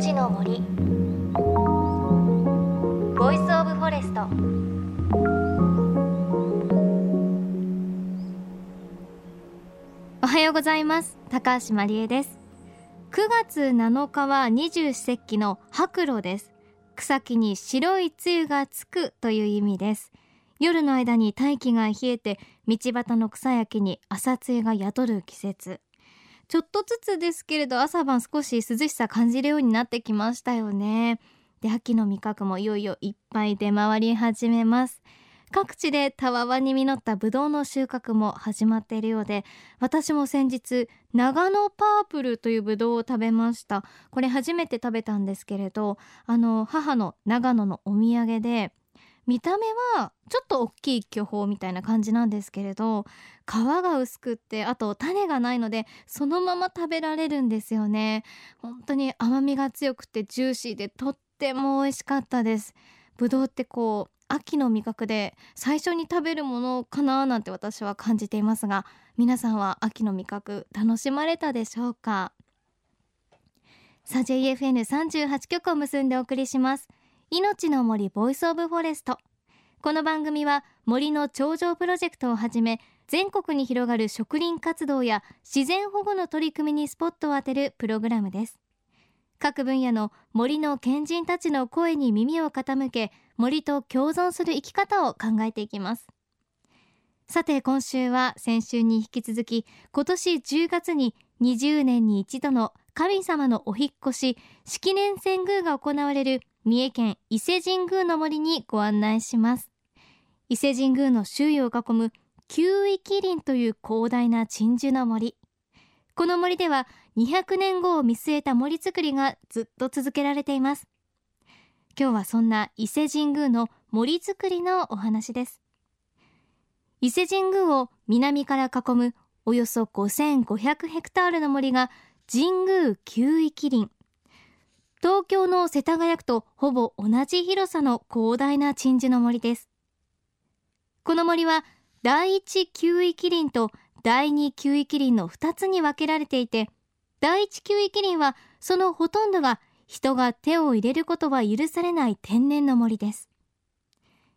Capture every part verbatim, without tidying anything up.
ちの森ボイスオブフォレスト。おはようございます。高橋真理恵です。くがつなのかは二十四節気の白露です。草木に白い露がつくという意味です。夜の間に大気が冷えて道端の草や木に朝露が宿る季節。ちょっとずつですけれど朝晩少し涼しさ感じるようになってきましたよね。で、秋の味覚もいよいよいっぱい出回り始めます。各地でたわわに実ったぶどうの収穫も始まっているようで、私も先日長野パープルというぶどうを食べました。これ初めて食べたんですけれど、あの母の長野のお土産で、見た目はちょっと大きい巨峰みたいな感じなんですけれど、皮が薄くって、あと種がないのでそのまま食べられるんですよね。本当に甘みが強くてジューシーでとっても美味しかったです。ぶどうってこう秋の味覚で最初に食べるものかななんて私は感じていますが、皆さんは秋の味覚楽しまれたでしょうか。さあ ジェイエフエヌさんじゅうはち 局を結んでお送りします。命の森ボイスオブフォレスト。この番組は森の頂上プロジェクトをはじめ、全国に広がる植林活動や自然保護の取り組みにスポットを当てるプログラムです。各分野の森の賢人たちの声に耳を傾け、森と共存する生き方を考えていきます。さて今週は先週に引き続き、今年じゅうがつににじゅうねんに一度の神様のお引越し式年遷宮が行われる三重県伊勢神宮の森にご案内します。伊勢神宮の周囲を囲む九域林という広大な鎮守の森。この森ではにひゃくねんごを見据えた森づくりがずっと続けられています。今日はそんな伊勢神宮の森づくりのお話です。伊勢神宮を南から囲むおよそごせんごひゃくヘクタールの森が神宮九域林。東京の世田谷区とほぼ同じ広さの広大な鎮守の森です。この森は第一九域林と第二九域林のふたつに分けられていて、第一九域林はそのほとんどが人が手を入れることは許されない天然の森です。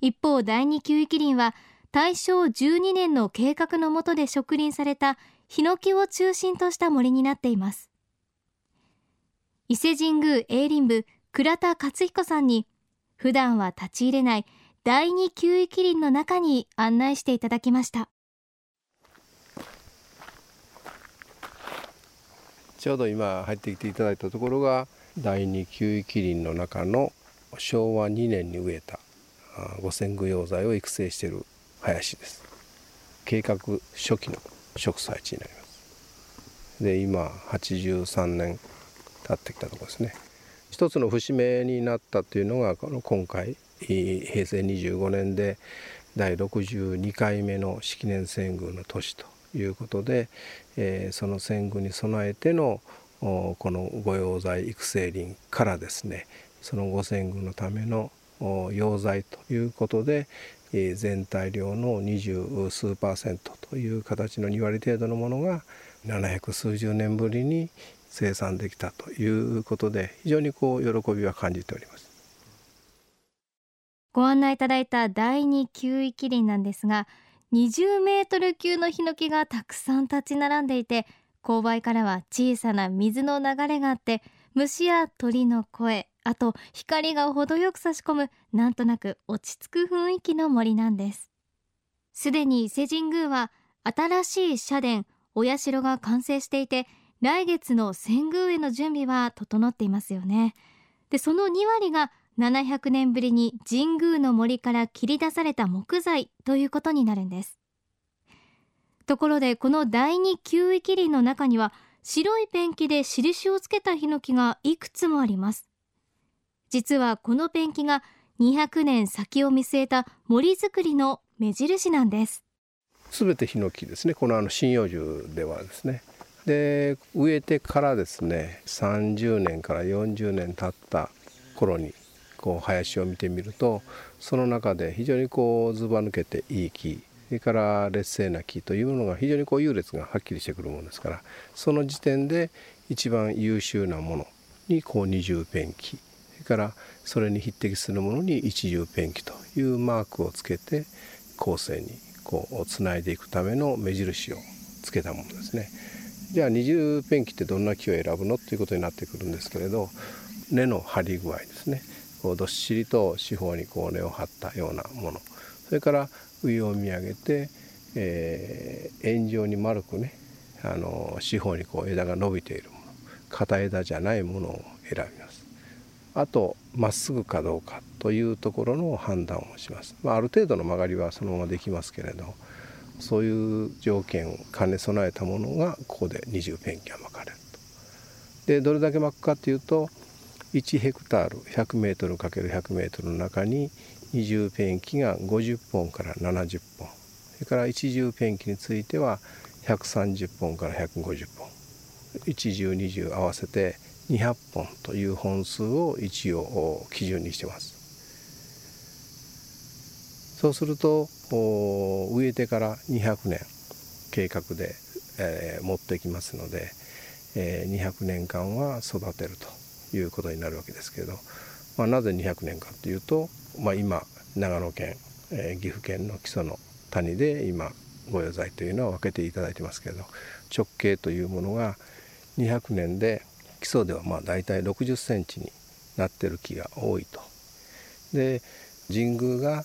一方第二九域林は大正じゅうにねんの計画の下で植林されたヒノキを中心とした森になっています。伊勢神宮営林部倉田勝彦さんに、普段は立ち入れない第二九域林の中に案内していただきました。ちょうど今入ってきていただいたところが第二九域林の中のしょうわにねんに植えた五線具用材を育成している林です。計画初期の植栽地になります。で、今はちじゅうさんねん経ってきたところですね。一つの節目になったというのが、この今回へいせいにじゅうごねんでだいろくじゅうにかいめの式年遷宮の年ということで、えー、その遷宮に備えてのこの御用材育成林からですね、その御遷宮のための用材ということで、えー、全体量のにじゅうすうパーセントという形のにわりていどのものがななひゃくすうじゅうねんぶりに生産できたということで、非常にこう喜びは感じております。ご案内いただいた第二九域林なんですが、にじゅうメートル級のヒノキがたくさん立ち並んでいて、勾配からは小さな水の流れがあって、虫や鳥の声、あと光が程よく差し込む、なんとなく落ち着く雰囲気の森なんです。すでに伊勢神宮は新しい社殿、お社が完成していて、来月の遷宮への準備は整っていますよね。で、そのにわりがななひゃくねんぶりに神宮の森から切り出された木材ということになるんです。ところでこの第二九域林の中には、白いペンキで印をつけたヒノキがいくつもあります。実はこのペンキがにひゃくねん先を見据えた森づくりの目印なんです。すべてヒノキですね。このあの針葉樹ではですね、で植えてからですねさんじゅうねんからよんじゅうねん経った頃にこう林を見てみると、その中で非常にこうずば抜けていい木、それから劣勢な木というものが非常にこう優劣がはっきりしてくるものですから、その時点で一番優秀なものにこう二重ペンキ、それからそれに匹敵するものに一重ペンキというマークをつけて後世にこうつないでいくための目印をつけたものですね。じゃあ二重ペンキってどんな木を選ぶのということになってくるんですけれど、根の張り具合ですね、こうどっしりと四方にこう根を張ったようなもの、それから上を見上げて、えー、円状に丸くね、あの四方にこう枝が伸びているもの、片枝じゃないものを選びます。あとまっすぐかどうかというところの判断をします、まあ、ある程度の曲がりはそのままできますけれど、そういう条件を兼ね備えたものがここで二重ペンキが巻かれると。でどれだけ巻くかというといちヘクタール ひゃくメートルかけるひゃくメートル の中に二重ペンキがごじゅっぽんからななじゅっぽん、それから一重ペンキについてはひゃくさんじゅっぽんからひゃくごじゅっぽん、一重二重合わせてにひゃっぽんという本数を一応基準にしてます。そうすると植えてからにひゃくねん計画で、えー、持ってきますので、えー、にひゃくねんかんは育てるということになるわけですけれど、まあ、なぜにひゃくねんかというと、まあ、今長野県、えー、岐阜県の木曽の谷で今ご用材というのは分けていただいてますけれど、直径というものがにひゃくねんで基礎ではまあ大体ろくじゅっセンチになってる木が多いと。で神宮が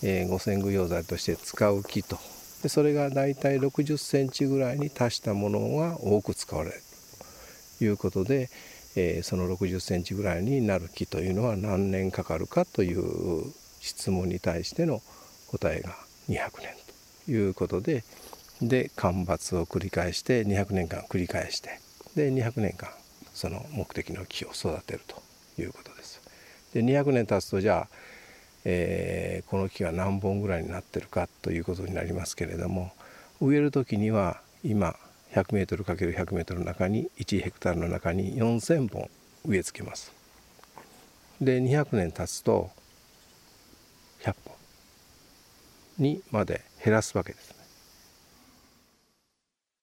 五線具用材として使う木と、でそれが大体ろくじゅっセンチぐらいに達したものが多く使われるということで、えー、そのろくじゅっセンチぐらいになる木というのは何年かかるかという質問に対しての答えがにひゃくねんということで、で間伐を繰り返してにひゃくねんかん繰り返して、でにひゃくねんかんその目的の木を育てるということです。でにひゃくねん経つとじゃあ、えー、この木が何本ぐらいになってるかということになりますけれども、植える時には今 ひゃくメートルかけるひゃくメートル の中にいちヘクタールの中によんせんぼん植え付けます。でにひゃくねん経つとひゃっぽんにまで減らすわけです。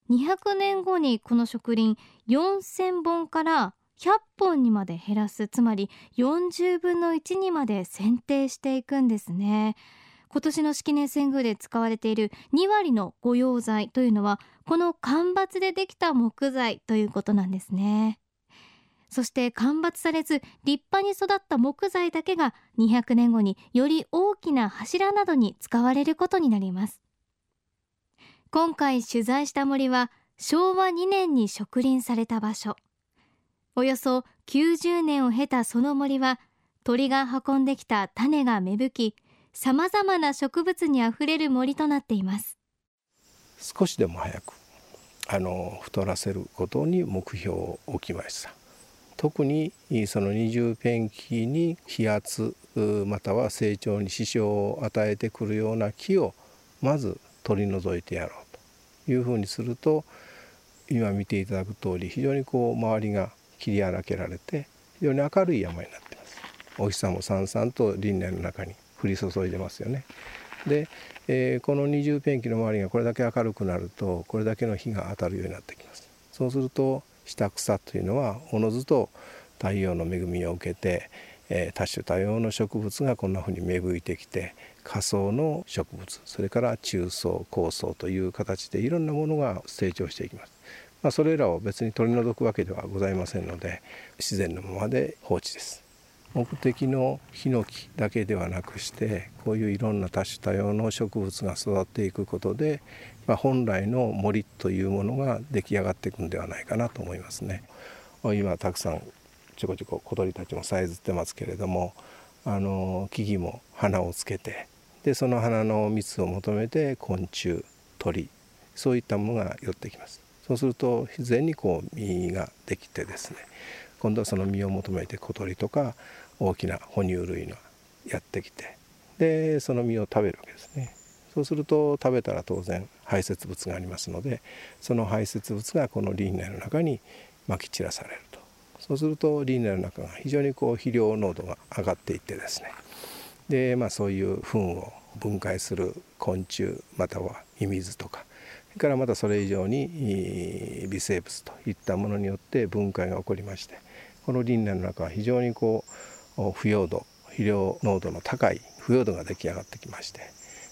にひゃくねんごにこの植林よんせんぼんからひゃっぽんにまで減らす、つまりよんじゅうぶんのいちにまで剪定していくんですね。今年の式年遷宮で使われているにわりの御用材というのはこの間伐でできた木材ということなんですね。そして間伐されず立派に育った木材だけがにひゃくねんごにより大きな柱などに使われることになります。今回取材した森はしょうわにねんに植林された場所。およそきゅうじゅうねんを経たその森は鳥が運んできた種が芽吹き、さまざまな植物にあふれる森となっています。少しでも早くあの太らせることに目標を置きました。特にその二重ペンキに飛圧または成長に支障を与えてくるような木をまず取り除いてやろうというふうにすると、今見ていただく通り非常にこう周りが切り開けられて非常に明るい山になっています。お日さんもさんさんと林内の中に降り注いでますよね。で、えー、この二重ペンキの周りがこれだけ明るくなるとこれだけの日が当たるようになってきます。そうすると下草というのはおのずと太陽の恵みを受けて、えー、多種多様の植物がこんなふうに芽吹いてきて、下層の植物、それから中層、高層という形でいろんなものが成長していきます。まあ、それらを別に取り除くわけではございませんので、自然のままで放置です。目的のヒノキだけではなくして、こういういろんな多種多様の植物が育っていくことで、まあ、本来の森というものが出来上がっていくんではないかなと思いますね。今たくさんちょこちょこ小鳥たちもさえずってますけれども、あの木々も花をつけて、でその花の蜜を求めて昆虫、鳥、そういったものが寄ってきます。そうすると自然にこう実ができてですね、今度はその実を求めて小鳥とか大きな哺乳類がやってきて、でその実を食べるわけですね。そうすると食べたら当然排泄物がありますので、その排泄物がこの林内の中にまき散らされると。そうすると林内の中が非常にこう肥料濃度が上がっていってですね、でまあ、そういう糞を分解する昆虫またはミミズとか、それからまたそれ以上に微生物といったものによって分解が起こりまして、この林連の中は非常にこう腐葉土、肥料濃度の高い腐葉土が出来上がってきまして、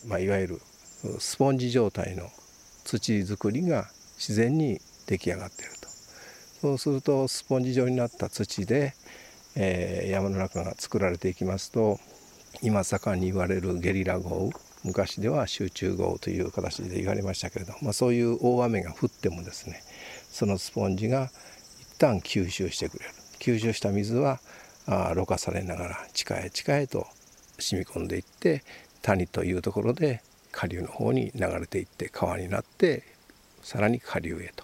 まあ、いわゆるスポンジ状態の土作りが自然に出来上がっていると。そうするとスポンジ状になった土で、えー、山の中が作られていきますと、今盛んに言われるゲリラ豪雨、昔では集中豪雨という形で言われましたけれど、まあ、そういう大雨が降ってもですね、そのスポンジが一旦吸収してくれる。吸収した水はあろ過されながら地下へ地下へと染み込んでいって、谷というところで下流の方に流れていって、川になってさらに下流へと。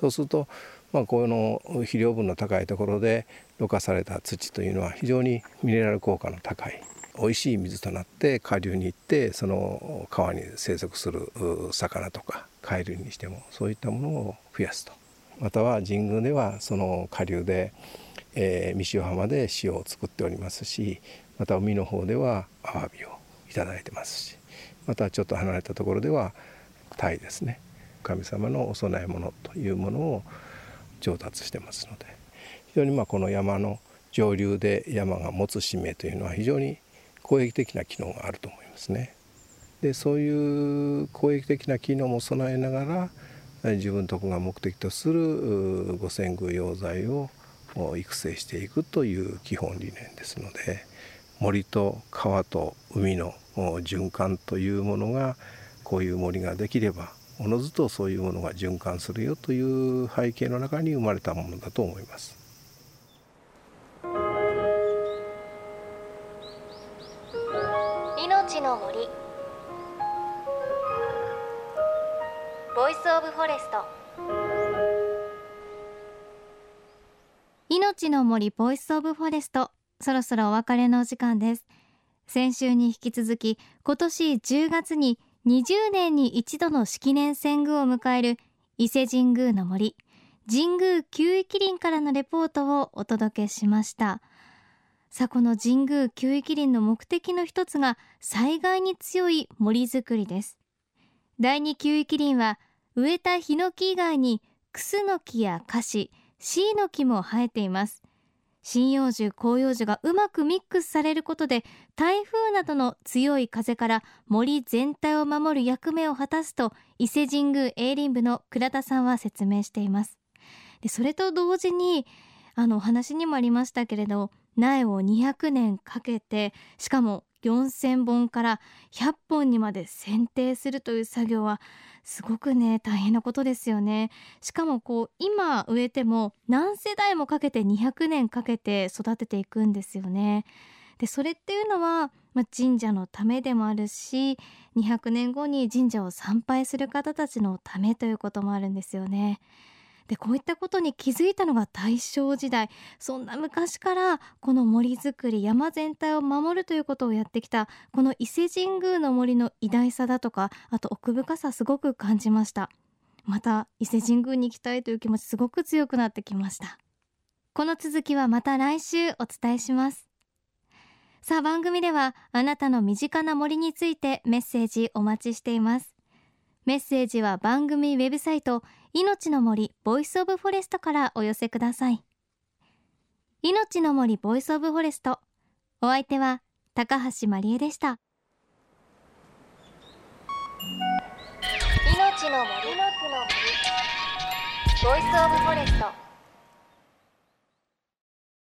そうすると、まあ、この肥料分の高いところでろ過された土というのは非常にミネラル効果の高いおいしい水となって、下流に行って、その川に生息する魚とか貝類にしてもそういったものを増やすと。または神宮ではその下流で、えー、三潮浜で塩を作っておりますし、また海の方ではアワビをいただいてますし、またちょっと離れたところではタイですね、神様のお供え物というものを上達してますので、非常にまあこの山の上流で山が持つ使命というのは非常に公益的な機能があると思いますね。で、そういう公益的な機能も備えながら、自分とこが目的とする五線具用材を育成していくという基本理念ですので、森と川と海の循環というものが、こういう森ができればおのずとそういうものが循環するよという背景の中に生まれたものだと思います。命の森、ボイスオブフォレスト。命の森、ボイスオブフォレスト、そろそろお別れのお時間です。先週に引き続き、今年じゅうがつににじゅうねんに一度の式年遷宮を迎える伊勢神宮の森、神宮旧域林からのレポートをお届けしました。さあ、この神宮旧域林の目的の一つが災害に強い森づくりです。第二旧域林は植えたヒノキ以外にクスノキやカシ、シイノキも生えています。針葉樹、広葉樹がうまくミックスされることで、台風などの強い風から森全体を守る役目を果たすと、伊勢神宮営林部の倉田さんは説明しています。で、それと同時に、あのお話にもありましたけれど、苗をにひゃくねんかけて、しかもよんせんぼんからひゃっぽんにまで剪定するという作業はすごくね、大変なことですよね。しかもこう今植えても何世代もかけてにひゃくねんかけて育てていくんですよね。で、それっていうのは、まあ、神社のためでもあるし、にひゃくねんごに神社を参拝する方たちのためということもあるんですよね。で、こういったことに気づいたのが大正時代。そんな昔からこの森づくり、山全体を守るということをやってきた、この伊勢神宮の森の偉大さだとか、あと奥深さ、すごく感じました。また伊勢神宮に行きたいという気持ち、すごく強くなってきました。この続きはまた来週お伝えします。さあ、番組ではあなたの身近な森についてメッセージお待ちしています。メッセージは番組ウェブサイト、命の森ボイスオブフォレストからお寄せください。命の森ボイスオブフォレスト、お相手は高橋まりえでした。命の森の森ボイスオブフォレスト。